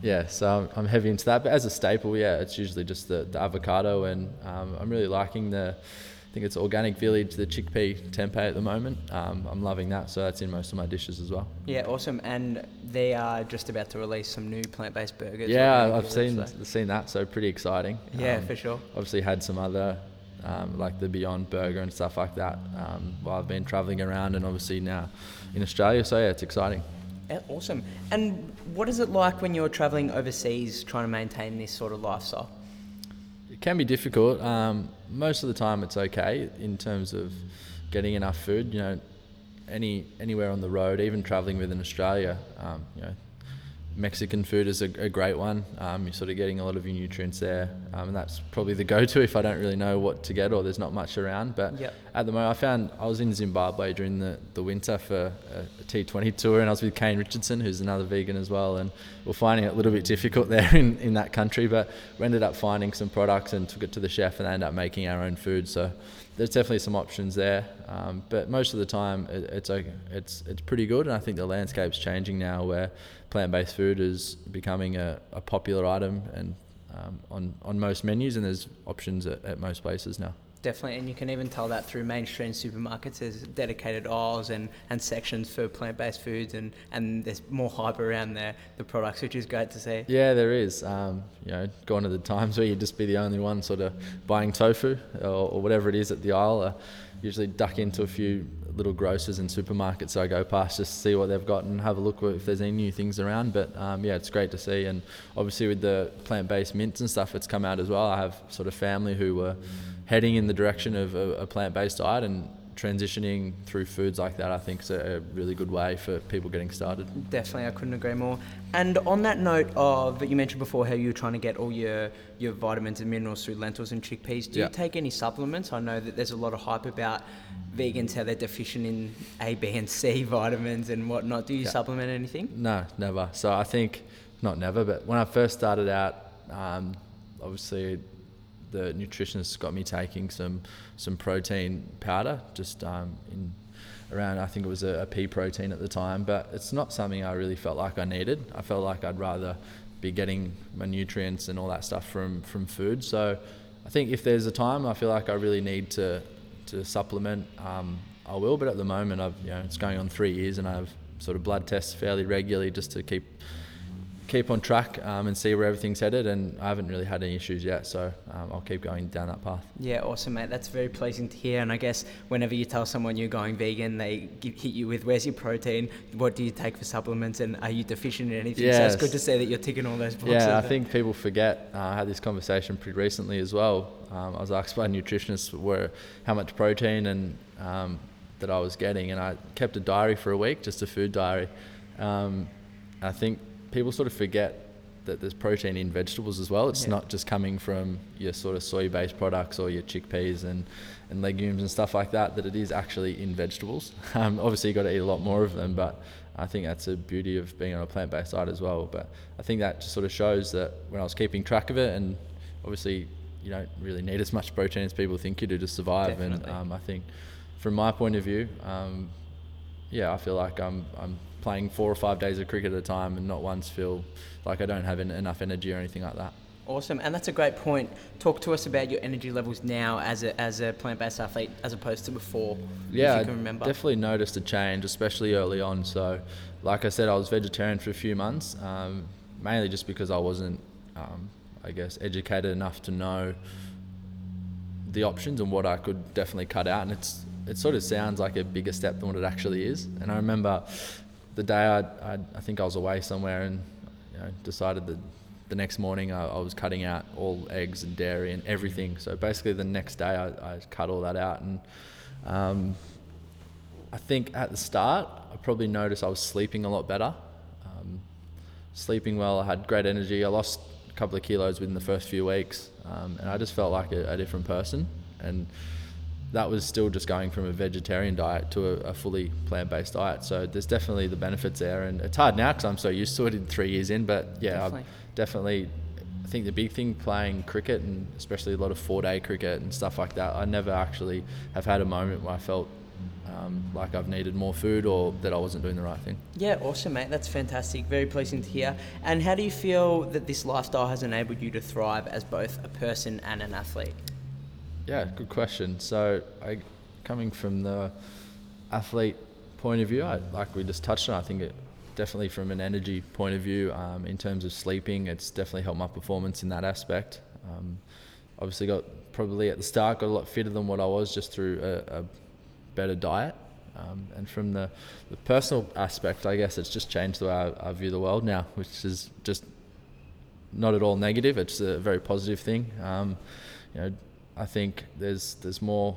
yeah, so I'm, I'm heavy into that. But as a staple, yeah, it's usually just the, the avocado. And um, I'm really liking the, I think it's Organic Village, the chickpea tempeh at the moment. Um, I'm loving that, so that's in most of my dishes as well. Yeah, awesome. And they are just about to release some new plant-based burgers. Yeah, I've seen so. seen that, so pretty exciting. Yeah, um, for sure. Obviously had some other... Um, like the Beyond burger and stuff like that um, while I've been travelling around and obviously now in Australia. So yeah, it's exciting. Yeah, awesome. And what is it like when you're travelling overseas trying to maintain this sort of lifestyle? It can be difficult. Um, most of the time it's okay in terms of getting enough food, you know, any anywhere on the road, even travelling within Australia, um, you know, Mexican food is a, a great one. Um, you're sort of getting a lot of your nutrients there. Um, and that's probably the go-to if I don't really know what to get or there's not much around. But yep. At the moment, I found I was in Zimbabwe during the, the winter for a, a T twenty tour, and I was with Kane Richardson, who's another vegan as well. And we're finding it a little bit difficult there in, in that country. But we ended up finding some products and took it to the chef, and they ended up making our own food. So there's definitely some options there. Um, but most of the time, it, it's, okay. it's, it's pretty good. And I think the landscape's changing now where plant-based food is becoming a, a popular item and um, on, on most menus, and there's options at, at most places now. Definitely, and you can even tell that through mainstream supermarkets. There's dedicated aisles and, and sections for plant-based foods, and, and there's more hype around there, the products, which is great to see. Yeah, there is. Um, you know, going to the times where you'd just be the only one sort of buying tofu or, or whatever it is at the aisle. I usually duck into a few little grocers and supermarkets that I go past just to see what they've got and have a look if there's any new things around. But um, yeah, it's great to see. And obviously with the plant-based mints and stuff, it's come out as well. I have sort of family who were heading in the direction of a, a plant-based diet, and transitioning through foods like that, I think is a really good way for people getting started. Definitely, I couldn't agree more. And on that note of, you mentioned before how you were trying to get all your, your vitamins and minerals through lentils and chickpeas. Do yeah. you take any supplements? I know that there's a lot of hype about vegans, how they're deficient in A, B and C vitamins and whatnot. Do you yeah. supplement anything? No, never. So I think, not never, but when I first started out, um, obviously, the nutritionist got me taking some some protein powder, just um, in around, I think it was a, a pea protein at the time, but it's not something I really felt like I needed. I felt like I'd rather be getting my nutrients and all that stuff from, from food. So I think if there's a time I feel like I really need to to supplement, um, I will. But at the moment, I've you know it's going on three years and I've sort of blood tests fairly regularly just to keep keep on track um, and see where everything's headed, and I haven't really had any issues yet, so um, I'll keep going down that path. Yeah, awesome, mate. That's very pleasing to hear. And I guess whenever you tell someone you're going vegan, they give, hit you with, where's your protein, what do you take for supplements, and are you deficient in anything? Yes. So it's good to see that you're ticking all those boxes. Yeah, I think people forget. uh, I had this conversation pretty recently as well. um, I was asked by a nutritionist where, how much protein and um, that I was getting, and I kept a diary for a week, just a food diary. um, I think people sort of forget that there's protein in vegetables as well. It's yeah. not just coming from your sort of soy-based products or your chickpeas and, and legumes and stuff like that, that it is actually in vegetables. Um, obviously, you've got to eat a lot more of them, but I think that's the beauty of being on a plant-based diet as well. But I think that just sort of shows that when I was keeping track of it, and obviously you don't really need as much protein as people think you do to survive. Definitely. And um, I think from my point of view, um, yeah, I feel like I'm I'm... playing four or five days of cricket at a time and not once feel like I don't have en- enough energy or anything like that. Awesome, and that's a great point. Talk to us about your energy levels now as a as a plant-based athlete as opposed to before, yeah, if you can remember. Yeah, I definitely noticed a change, especially early on. So, like I said, I was vegetarian for a few months, um, mainly just because I wasn't, um, I guess, educated enough to know the options and what I could definitely cut out. And it's it sort of sounds like a bigger step than what it actually is. And I remember the day I, I I think I was away somewhere, and you know, decided that the next morning I, I was cutting out all eggs and dairy and everything. So basically the next day I, I cut all that out, and um, I I think at the start, I probably noticed I was sleeping a lot better. Um, sleeping well, I had great energy. I lost a couple of kilos within the first few weeks, um, and I just felt like a, a different person. And that was still just going from a vegetarian diet to a, a fully plant-based diet. So there's definitely the benefits there. And it's hard now because I'm so used to it in three years in. But, yeah, definitely. I definitely I think the big thing playing cricket, and especially a lot of four-day cricket and stuff like that, I never actually have had a moment where I felt um, like I've needed more food or that I wasn't doing the right thing. Yeah, awesome, mate. That's fantastic. Very pleasing to hear. And how do you feel that this lifestyle has enabled you to thrive as both a person and an athlete? Yeah, good question. So, I, coming from the athlete point of view, I, like we just touched on, I think it definitely from an energy point of view, um, in terms of sleeping, it's definitely helped my performance in that aspect. Um, obviously, got probably at the start got a lot fitter than what I was just through a, a better diet. Um, and from the, the personal aspect, I guess it's just changed the way I, I view the world now, which is just not at all negative. It's a very positive thing. Um, you know. I think there's there's more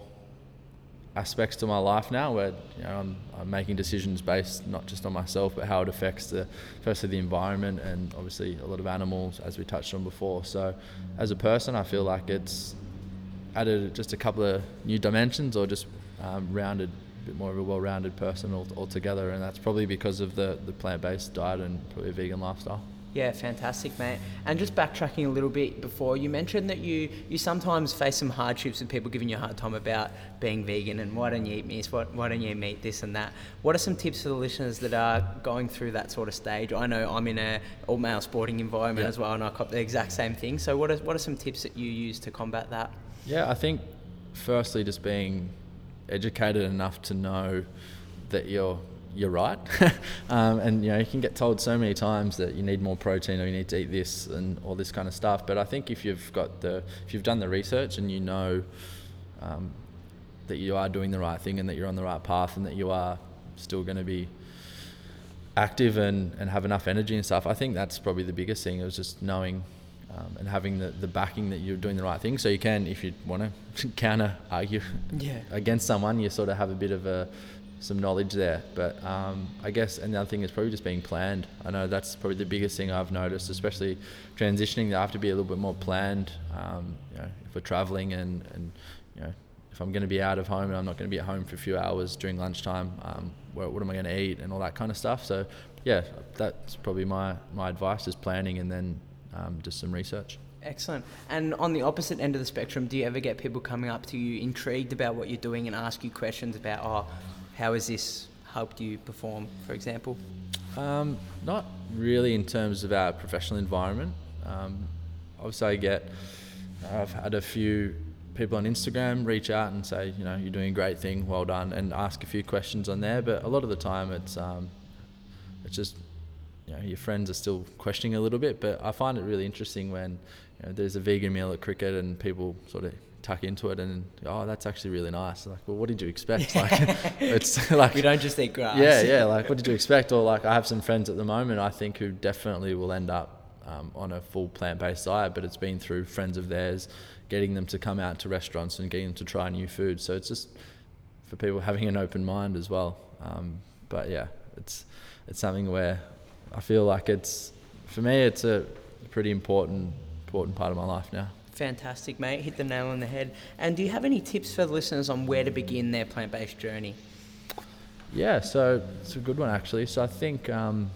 aspects to my life now where you know, I'm, I'm making decisions based not just on myself but how it affects the firstly the environment and obviously a lot of animals as we touched on before. So as a person, I feel like it's added just a couple of new dimensions or just um, rounded a bit more of a well-rounded person altogether, and that's probably because of the, the plant-based diet and probably a vegan lifestyle. Yeah, fantastic, mate. And just backtracking a little bit before, you mentioned that you, you sometimes face some hardships with people giving you a hard time about being vegan and why don't you eat meat, why, why don't you eat this and that. What are some tips for the listeners that are going through that sort of stage? I know I'm in a all-male sporting environment yeah. as well, and I cop the exact same thing. So what are, what are some tips that you use to combat that? Yeah, I think firstly just being educated enough to know that you're you're right um, and you know you can get told so many times that you need more protein or you need to eat this and all this kind of stuff, but I think if you've got the if you've done the research and you know um, that you are doing the right thing and that you're on the right path and that you are still going to be active and, and have enough energy and stuff, I think that's probably the biggest thing. It was just knowing um, and having the, the backing that you're doing the right thing, so you can, if you want to counter argue yeah. against someone, you sort of have a bit of a some knowledge there. But um, I guess another thing is probably just being planned. I know that's probably the biggest thing I've noticed, especially transitioning, that I have to be a little bit more planned. Um, you know, if we're traveling and, and you know, if I'm going to be out of home and I'm not going to be at home for a few hours during lunchtime, um, what, what am I going to eat and all that kind of stuff. So yeah, that's probably my, my advice is planning and then um, just some research. Excellent. And on the opposite end of the spectrum, do you ever get people coming up to you intrigued about what you're doing and ask you questions about, oh, how has this helped you perform, for example? Um, not really in terms of our professional environment. Um, obviously, I get, I've had a few people on Instagram reach out and say, you know, you're doing a great thing, well done, and ask a few questions on there. But a lot of the time, it's um, it's just, you know, your friends are still questioning a little bit. But I find it really interesting when you know, there's a vegan meal at cricket and people sort of tuck into it and oh, that's actually really nice. Like, well, what did you expect? Like, it's like we don't just eat grass. Yeah, yeah. Like, what did you expect? Or like, I have some friends at the moment I think who definitely will end up um, on a full plant-based diet, but it's been through friends of theirs getting them to come out to restaurants and getting them to try new food. So it's just for people having an open mind as well. Um, but yeah, it's it's something where I feel like it's for me it's a pretty important important part of my life now. Fantastic, mate. Hit the nail on the head. And do you have any tips for the listeners on where to begin their plant-based journey? Yeah, so it's a good one, actually. So I think um,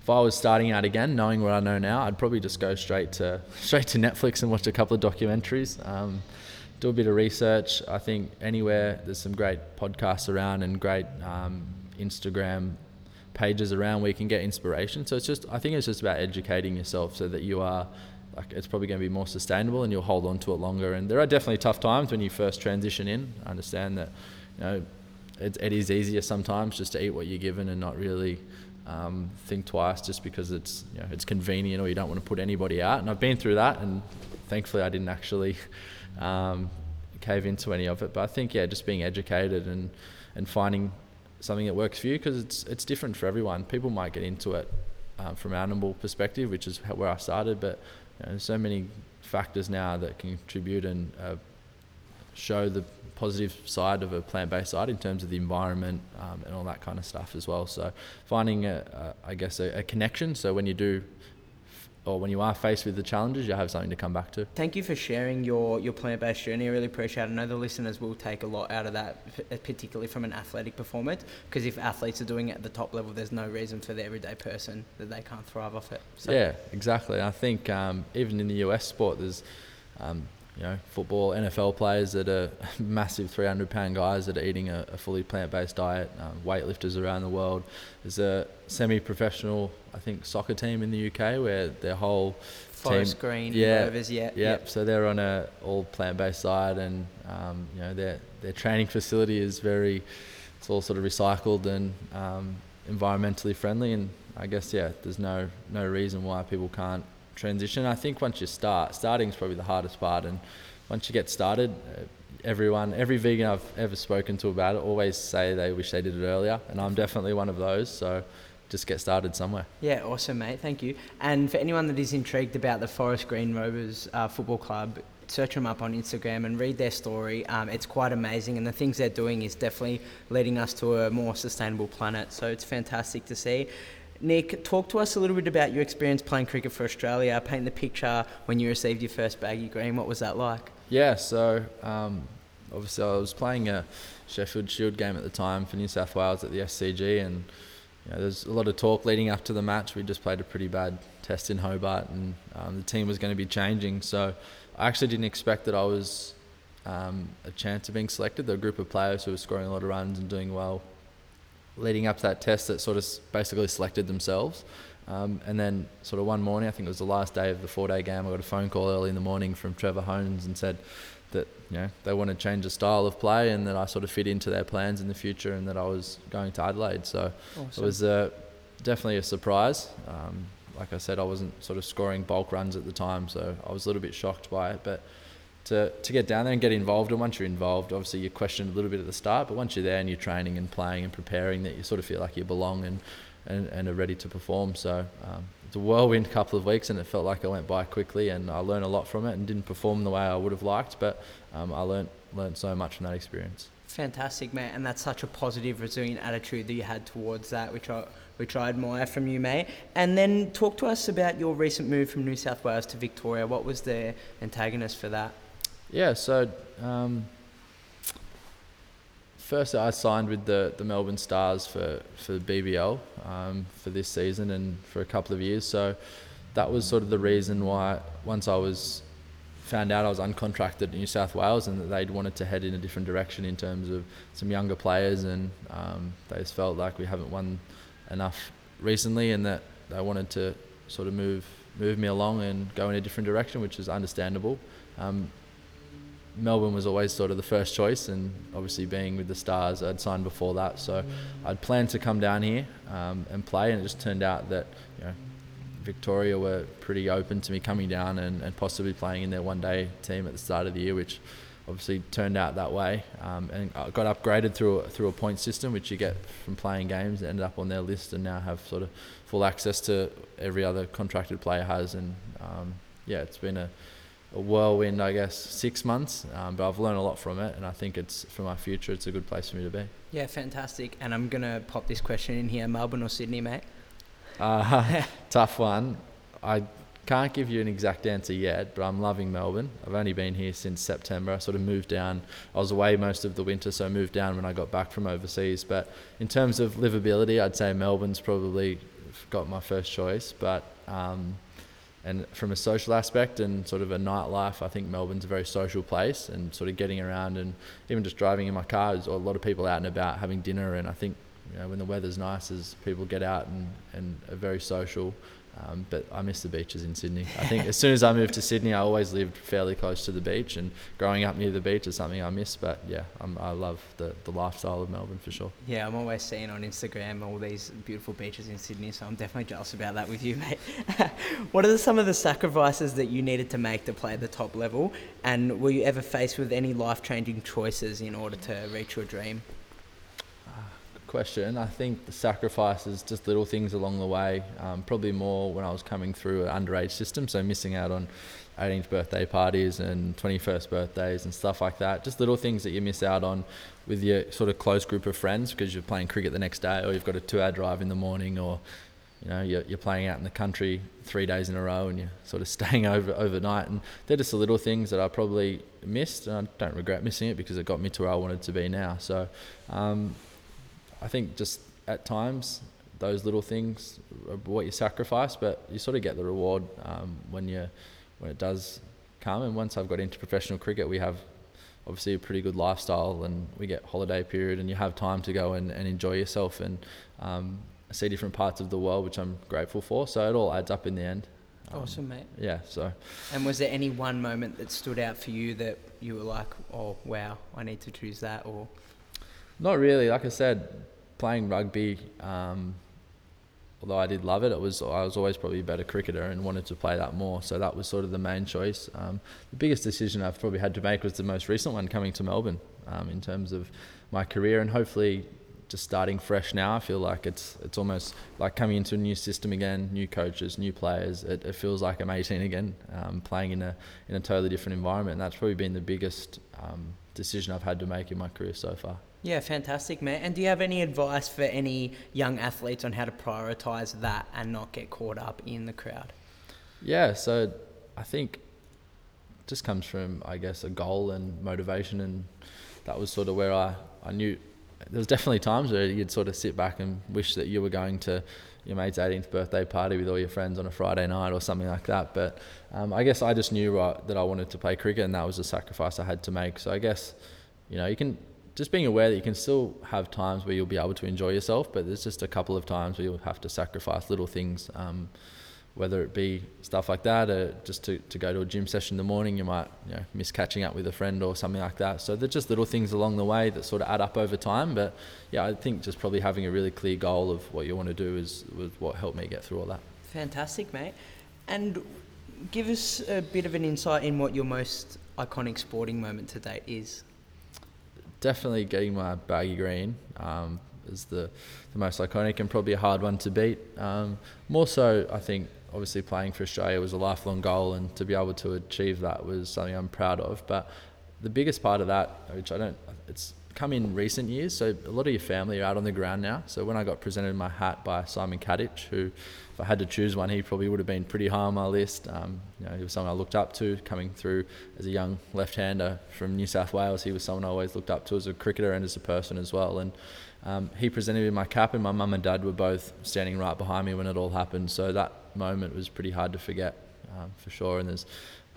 if I was starting out again, knowing what I know now, I'd probably just go straight to straight to Netflix and watch a couple of documentaries, um, do a bit of research. I think anywhere there's some great podcasts around and great um, Instagram pages around where you can get inspiration. So it's just, I think it's just about educating yourself so that you are like it's probably going to be more sustainable and you'll hold on to it longer. And there are definitely tough times when you first transition in. I understand that, you know, it, it is easier sometimes just to eat what you're given and not really um, think twice just because it's, you know, it's convenient or you don't want to put anybody out. And I've been through that, and thankfully I didn't actually um, cave into any of it. But I think, yeah, just being educated and, and finding something that works for you, because it's, it's different for everyone. People might get into it uh, from an animal perspective, which is where I started, but you know, there's so many factors now that can contribute, and a show the positive side of a plant-based side in terms of the environment um, and all that kind of stuff as well. So finding, a, a, I guess, a, a connection. So when you do, or when you are faced with the challenges, you have something to come back to. Thank you for sharing your, your plant-based journey. I really appreciate it. I know the listeners will take a lot out of that, particularly from an athletic performance, because if athletes are doing it at the top level, there's no reason for the everyday person that they can't thrive off it. So. Yeah, exactly. And I think um, even in the U S sport, there's... Um, you know, football, N F L players that are massive three hundred pound guys that are eating a, a fully plant-based diet, um, weightlifters around the world. There's a semi-professional, I think, soccer team in the U K where their whole Forest team... Forest Green yeah, Rovers, yeah, yeah. Yeah, so they're on a all plant-based diet, and, um, you know, their their training facility is very, it's all sort of recycled and um, environmentally friendly, and I guess, yeah, there's no no reason why people can't transition. I think once you start, starting is probably the hardest part, and once you get started, everyone, every vegan I've ever spoken to about it always say they wish they did it earlier, and I'm definitely one of those, so just get started somewhere. Yeah, awesome, mate. Thank you. And for anyone that is intrigued about the Forest Green Rovers uh, football club, search them up on Instagram and read their story. Um, it's quite amazing, and the things they're doing is definitely leading us to a more sustainable planet, so it's fantastic to see. Nick, talk to us a little bit about your experience playing cricket for Australia. Paint the picture when you received your first baggy green. What was that like? Yeah, so um, obviously I was playing a Sheffield Shield game at the time for New South Wales at the S C G, and you know, there's a lot of talk leading up to the match. We just played a pretty bad test in Hobart, and um, the team was going to be changing. So I actually didn't expect that I was um, a chance of being selected. There were a group of players who were scoring a lot of runs and doing well leading up to that test that sort of basically selected themselves. Um, and then sort of one morning, I think it was the last day of the four-day game, I got a phone call early in the morning from Trevor Holmes and said that, you know, they want to change the style of play and that I sort of fit into their plans in the future and that I was going to Adelaide. So awesome. It was uh, definitely a surprise. Um, like I said, I wasn't sort of scoring bulk runs at the time, so I was a little bit shocked by it. But to to get down there and get involved, and once you're involved, obviously you're questioned a little bit at the start, but once you're there and you're training and playing and preparing, that you sort of feel like you belong and and, and are ready to perform. So um, it's a whirlwind couple of weeks, and it felt like I went by quickly, and I learned a lot from it and didn't perform the way I would have liked, but um, I learned learned so much from that experience. Fantastic, mate, and that's such a positive, resilient attitude that you had towards that, which I which I admire from you, mate. And then talk to us about your recent move from New South Wales to Victoria. What was the antagonist for that? Yeah, so um, first I signed with the, the Melbourne Stars for, for the B B L um, for this season and for a couple of years. So that was sort of the reason why, once I was found out I was uncontracted in New South Wales and that they'd wanted to head in a different direction in terms of some younger players, and um, they just felt like we haven't won enough recently and that they wanted to sort of move, move me along and go in a different direction, which is understandable. Um, Melbourne was always sort of the first choice, and obviously being with the Stars, I'd signed before that, so I'd planned to come down here um, and play, and it just turned out that, you know, Victoria were pretty open to me coming down and, and possibly playing in their one-day team at the start of the year, which obviously turned out that way, um, and I got upgraded through a, through a point system, which you get from playing games, ended up on their list and now have sort of full access to every other contracted player has, and um, yeah, it's been a a whirlwind, I guess, six months, um, but I've learned a lot from it, and I think it's, for my future, it's a good place for me to be. Yeah, fantastic. And I'm going to pop this question in here, Melbourne or Sydney, mate? Uh, tough one. I can't give you an exact answer yet, but I'm loving Melbourne. I've only been here since September. I sort of moved down. I was away most of the winter, so I moved down when I got back from overseas. But in terms of livability, I'd say Melbourne's probably got my first choice, but... Um, and from a social aspect and sort of a nightlife, I think Melbourne's a very social place, and sort of getting around and even just driving in my car, there's a lot of people out and about having dinner, and I think, you know, when the weather's nice, as people get out and, and are very social. Um, but I miss the beaches in Sydney. I think as soon as I moved to Sydney, I always lived fairly close to the beach, and growing up near the beach is something I miss. But yeah, I'm, I love the, the lifestyle of Melbourne for sure. Yeah, I'm always seeing on Instagram all these beautiful beaches in Sydney, so I'm definitely jealous about that with you, mate. What are some of the sacrifices that you needed to make to play at the top level, and were you ever faced with any life-changing choices in order to reach your dream? question. I think the sacrifices, just little things along the way, um, probably more when I was coming through an underage system, so missing out on eighteenth birthday parties and twenty-first birthdays and stuff like that. Just little things that you miss out on with your sort of close group of friends because you're playing cricket the next day, or you've got a two-hour drive in the morning, or you know, you're, you're playing out in the country three days in a row and you're sort of staying over overnight. And they're just the little things that I probably missed, and I don't regret missing it because it got me to where I wanted to be now. So um, I think just at times those little things are what you sacrifice, but you sort of get the reward um, when you when it does come. And once I've got into professional cricket, we have obviously a pretty good lifestyle and we get holiday period and you have time to go and, and enjoy yourself and um, see different parts of the world, which I'm grateful for. So it all adds up in the end. Um, awesome, mate. Yeah, so. And was there any one moment that stood out for you that you were like, oh, wow, I need to choose that? Or not really. Like I said, playing rugby, um, although I did love it, it was I was always probably a better cricketer and wanted to play that more. So that was sort of the main choice. Um, the biggest decision I've probably had to make was the most recent one, coming to Melbourne, um, in terms of my career, and hopefully just starting fresh now. I feel like it's it's almost like coming into a new system again, new coaches, new players. It, it feels like I'm eighteen again, um, playing in a in a totally different environment. And that's probably been the biggest um, decision I've had to make in my career so far. Yeah, fantastic, man. And do you have any advice for any young athletes on how to prioritise that and not get caught up in the crowd? Yeah, so I think it just comes from, I guess, a goal and motivation, and that was sort of where I, I knew. There was definitely times where you'd sort of sit back and wish that you were going to your mate's eighteenth birthday party with all your friends on a Friday night or something like that. But um, I guess I just knew uh, that I wanted to play cricket, and that was a sacrifice I had to make. So I guess, you know, you can just being aware that you can still have times where you'll be able to enjoy yourself, but there's just a couple of times where you'll have to sacrifice little things, um, whether it be stuff like that, or just to, to go to a gym session in the morning, you might you know, miss catching up with a friend or something like that. So they're just little things along the way that sort of add up over time. But yeah, I think just probably having a really clear goal of what you want to do is was what helped me get through all that. Fantastic, mate. And give us a bit of an insight in what your most iconic sporting moment to date is. Definitely getting my baggy green um, is the, the most iconic and probably a hard one to beat. Um, more so, I think, obviously playing for Australia was a lifelong goal, and to be able to achieve that was something I'm proud of. But the biggest part of that, which I don't, it's come in recent years, so a lot of your family are out on the ground now. So when I got presented my hat by Simon Katich, who if I had to choose one, he probably would have been pretty high on my list. Um, you know, he was someone I looked up to coming through as a young left-hander from New South Wales. He was someone I always looked up to as a cricketer and as a person as well. And um, he presented me my cap, and my mum and dad were both standing right behind me when it all happened. So that moment was pretty hard to forget, um, for sure. And there's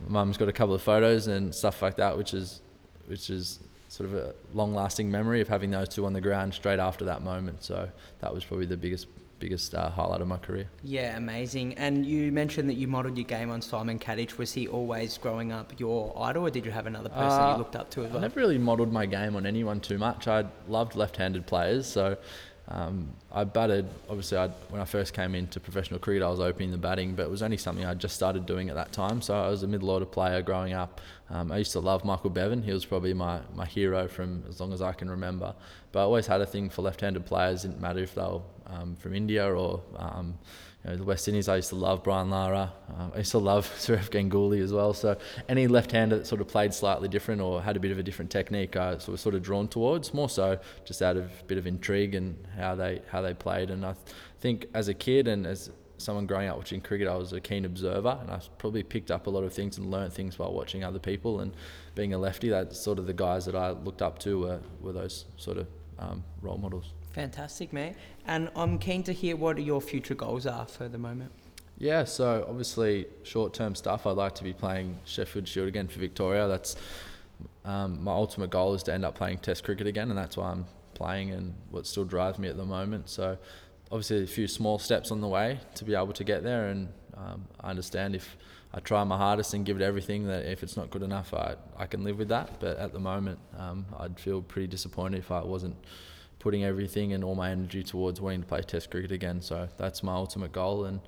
mum's got a couple of photos and stuff like that, which is which is sort of a long-lasting memory of having those two on the ground straight after that moment. So that was probably the biggest biggest uh, highlight of my career. Yeah, amazing. And you mentioned that you modelled your game on Simon Katich. Was he always growing up your idol, or did you have another person uh, you looked up to as well? I never really modelled my game on anyone too much. I loved left-handed players, so Um, I batted, obviously I'd, when I first came into professional cricket I was opening the batting, but it was only something I just started doing at that time. So I was a middle order player growing up. um, I used to love Michael Bevan. He was probably my, my hero from as long as I can remember, but I always had a thing for left-handed players. It didn't matter if they were um, from India or um, you know, the West Indies. I used to love Brian Lara, um, I used to love Suraf Ganguly as well. So any left-hander that sort of played slightly different or had a bit of a different technique I was sort of drawn towards, more so just out of a bit of intrigue and how they how they played. And I th- think as a kid and as someone growing up watching cricket, I was a keen observer, and I probably picked up a lot of things and learned things while watching other people. And being a lefty, that's sort of the guys that I looked up to were, were those sort of um, role models. Fantastic, mate. And I'm keen to hear what your future goals are for the moment. Yeah, so obviously short-term stuff, I'd like to be playing Sheffield Shield again for Victoria. That's um, my ultimate goal is to end up playing Test cricket again, and that's why I'm playing and what still drives me at the moment. So obviously a few small steps on the way to be able to get there, and um, I understand if I try my hardest and give it everything, that if it's not good enough I, I can live with that. But at the moment um, I'd feel pretty disappointed if I wasn't putting everything and all my energy towards wanting to play Test cricket again. So that's my ultimate goal. And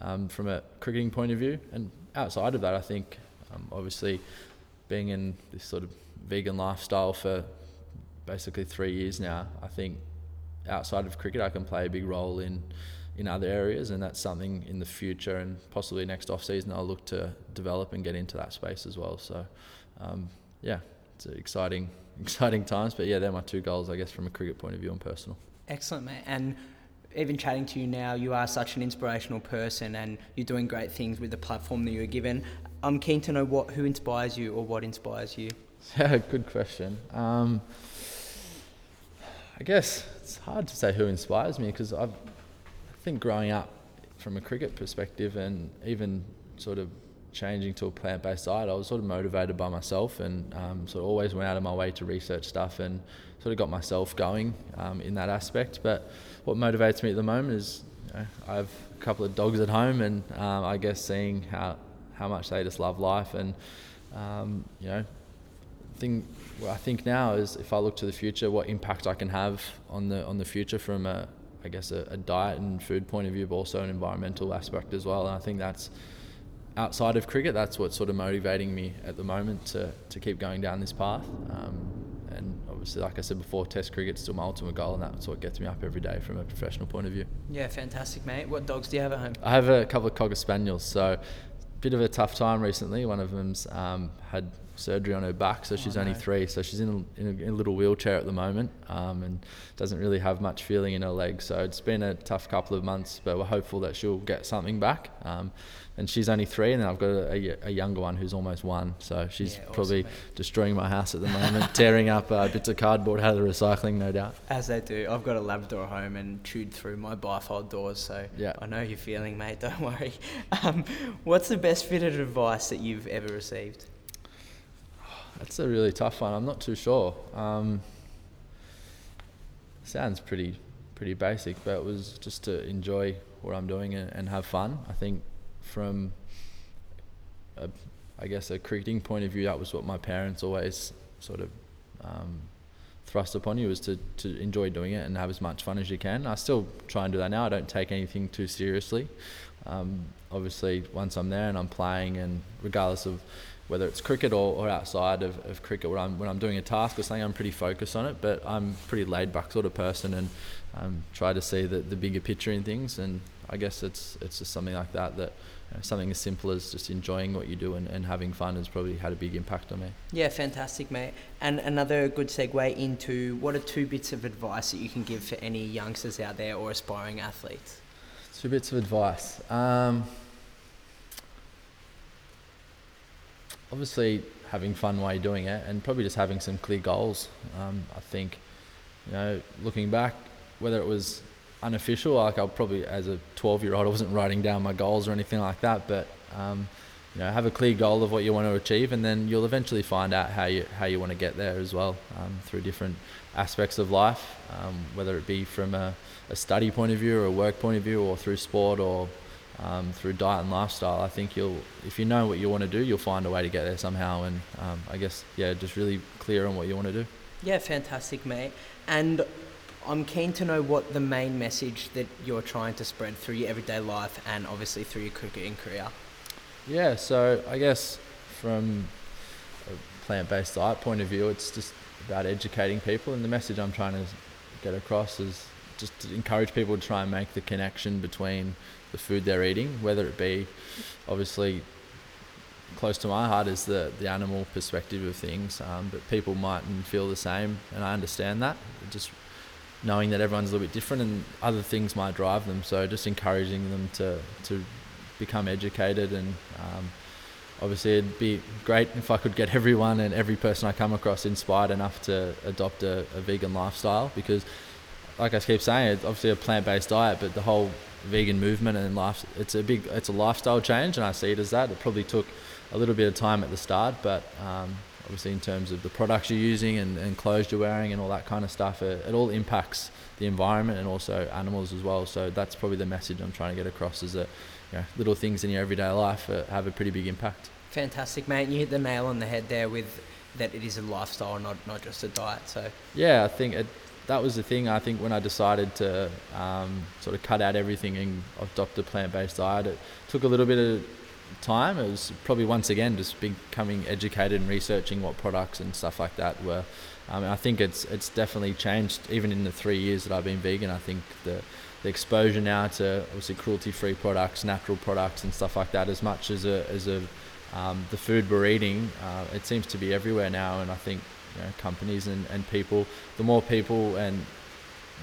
um, from a cricketing point of view, and outside of that, I think um, obviously being in this sort of vegan lifestyle for basically three years now, I think outside of cricket, I can play a big role in in other areas, and that's something in the future and possibly next off season I'll look to develop and get into that space as well. So um, yeah, it's exciting exciting times, but yeah, they're my two goals, I guess, from a cricket point of view and personal. Excellent, mate. And even chatting to you now, you are such an inspirational person and you're doing great things with the platform that you're given. I'm keen to know what who inspires you or what inspires you. Yeah, good question. Um, I guess it's hard to say who inspires me, because I think growing up from a cricket perspective and even sort of changing to a plant-based diet, I was sort of motivated by myself and um, sort of always went out of my way to research stuff and sort of got myself going um, in that aspect. But what motivates me at the moment is, you know, I have a couple of dogs at home, and um, I guess seeing how how much they just love life, and um, you know, thing what I think now is, if I look to the future, what impact I can have on the on the future from a I guess a, a diet and food point of view, but also an environmental aspect as well. And I think that's outside of cricket, that's what's sort of motivating me at the moment to, to keep going down this path. Um, and obviously, like I said before, Test cricket's still my ultimate goal, and that's what gets me up every day from a professional point of view. Yeah, fantastic, mate. What dogs do you have at home? I have a couple of Cocker Spaniels, so bit of a tough time recently. One of them's um, had surgery on her back, so she's oh, no. only three, so she's in a, in, a, in a little wheelchair at the moment, um, and doesn't really have much feeling in her legs. So it's been a tough couple of months, but we're hopeful that she'll get something back. Um, and she's only three, and then I've got a, a, a younger one who's almost one, so she's yeah, awesome, probably mate. destroying my house at the moment, tearing up uh, bits of cardboard out of the recycling, no doubt. As they do. I've got a Labrador home and chewed through my bifold doors, so yeah. I know you're feeling, mate, don't worry. Um, what's the best bit of advice that you've ever received? That's a really tough one. I'm not too sure. Um, sounds pretty pretty basic, but it was just to enjoy what I'm doing and, and have fun. I think from, a, I guess, a cricketing point of view, that was what my parents always sort of um, thrust upon you, was to, to enjoy doing it and have as much fun as you can. I still try and do that now. I don't take anything too seriously. Um, obviously, once I'm there and I'm playing, and regardless of whether it's cricket or, or outside of, of cricket, when I'm, when I'm doing a task or something, I'm pretty focused on it, but I'm a pretty laid-back sort of person, and um, try to see the, the bigger picture in things. And I guess it's it's just something like that, that you know, something as simple as just enjoying what you do and, and having fun has probably had a big impact on me. Yeah, fantastic, mate. And another good segue into, what are two bits of advice that you can give for any youngsters out there or aspiring athletes? Two bits of advice. Um, Obviously, having fun while you're doing it, and probably just having some clear goals. Um, I think, you know, looking back, whether it was unofficial, like I probably as a twelve-year-old, I wasn't writing down my goals or anything like that. But um, you know, have a clear goal of what you want to achieve, and then you'll eventually find out how you how you want to get there as well, um, through different aspects of life, um, whether it be from a, a study point of view or a work point of view, or through sport, or Um, through diet and lifestyle. I think you'll, if you know what you want to do, you'll find a way to get there somehow. And um, I guess, yeah, just really clear on what you want to do. Yeah, fantastic, mate. And I'm keen to know what the main message that you're trying to spread through your everyday life and obviously through your cricketing career. Yeah, so I guess from a plant-based diet point of view, it's just about educating people. And the message I'm trying to get across is just to encourage people to try and make the connection between the food they're eating, whether it be, obviously close to my heart is the the animal perspective of things, um, but people mightn't feel the same, and I understand that, just knowing that everyone's a little bit different and other things might drive them. So just encouraging them to to become educated, and um, obviously it'd be great if I could get everyone and every person I come across inspired enough to adopt a, a vegan lifestyle, because like I keep saying, it's obviously a plant-based diet, but the whole vegan movement and life, it's a big, it's a lifestyle change, and I see it as that. It probably took a little bit of time at the start, but um, obviously in terms of the products you're using and, and clothes you're wearing and all that kind of stuff, it, it all impacts the environment and also animals as well. So that's probably the message I'm trying to get across, is that, you know, little things in your everyday life uh, have a pretty big impact. Fantastic, mate. You hit the nail on the head there with that it is a lifestyle, not not just a diet. So yeah, I think it that was the thing. I think when I decided to um, sort of cut out everything and adopt a plant-based diet, it took a little bit of time. It was probably, once again, just becoming educated and researching what products and stuff like that were Um, I think it's it's definitely changed. Even in the three years that I've been vegan, I think the the exposure now to obviously cruelty-free products, natural products, and stuff like that, as much as a as a um, the food we're eating, uh, it seems to be everywhere now. And I think, you know, companies and, and people, the more people, and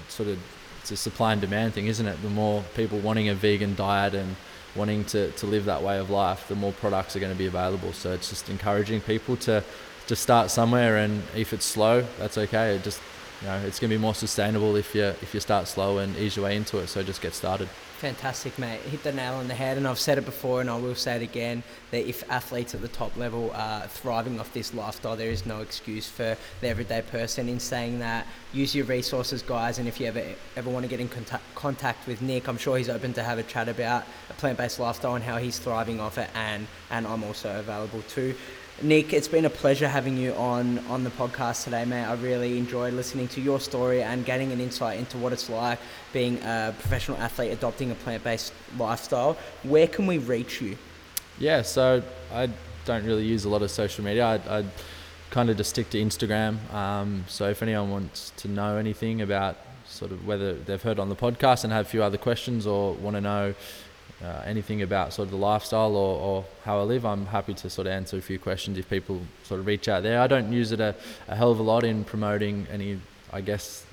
sort of it's a supply and demand thing, isn't it? The more people wanting a vegan diet and wanting to to live that way of life, the more products are going to be available. So it's just encouraging people to just start somewhere, and if it's slow, that's okay. It just, you know, it's going to be more sustainable if you if you start slow and ease your way into it. So just get started. Fantastic, mate. Hit the nail on the head, and I've said it before and I will say it again, that if athletes at the top level are thriving off this lifestyle, there is no excuse for the everyday person in saying that. Use your resources, guys, and if you ever ever want to get in contact, contact with Nick, I'm sure he's open to have a chat about a plant-based lifestyle and how he's thriving off it, and, and I'm also available too. Nick, it's been a pleasure having you on, on the podcast today, mate. I really enjoyed listening to your story and getting an insight into what it's like being a professional athlete, adopting a plant-based lifestyle. Where can we reach you? Yeah, so I don't really use a lot of social media. I, I kind of just stick to Instagram. Um, so if anyone wants to know anything about sort of whether they've heard on the podcast and have a few other questions, or want to know Uh, anything about sort of the lifestyle or, or how I live, I'm happy to sort of answer a few questions if people sort of reach out there. I don't use it a, a hell of a lot in promoting any, I guess,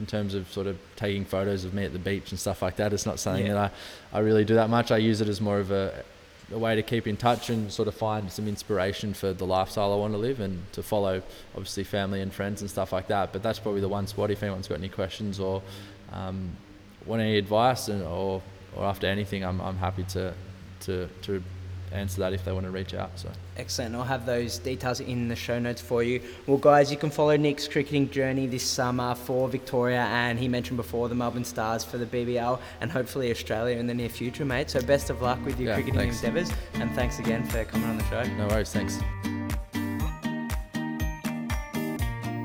in terms of sort of taking photos of me at the beach and stuff like that. It's not something yeah. that I, I really do that much. I use it as more of a, a way to keep in touch and sort of find some inspiration for the lifestyle I want to live, and to follow obviously family and friends and stuff like that. But that's probably the one spot if anyone's got any questions or um, want any advice, and or or after anything, I'm I'm happy to to to answer that if they want to reach out. So excellent. I'll have those details in the show notes for you. Well, guys, you can follow Nick's cricketing journey this summer for Victoria, and he mentioned before the Melbourne Stars for the B B L, and hopefully Australia in the near future, mate. So best of luck with your yeah, cricketing thanks. endeavours, and thanks again for coming on the show. No worries, thanks.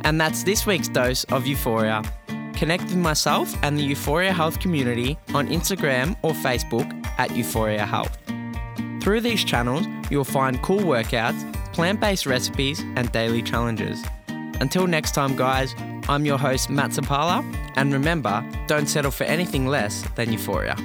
And that's this week's dose of Euphoria. Connect with myself and the Euphoria Health community on Instagram or Facebook at Euphoria Health. Through these channels, you'll find cool workouts, plant-based recipes, and daily challenges. Until next time, guys, I'm your host, Matt Zapala, and remember, don't settle for anything less than Euphoria.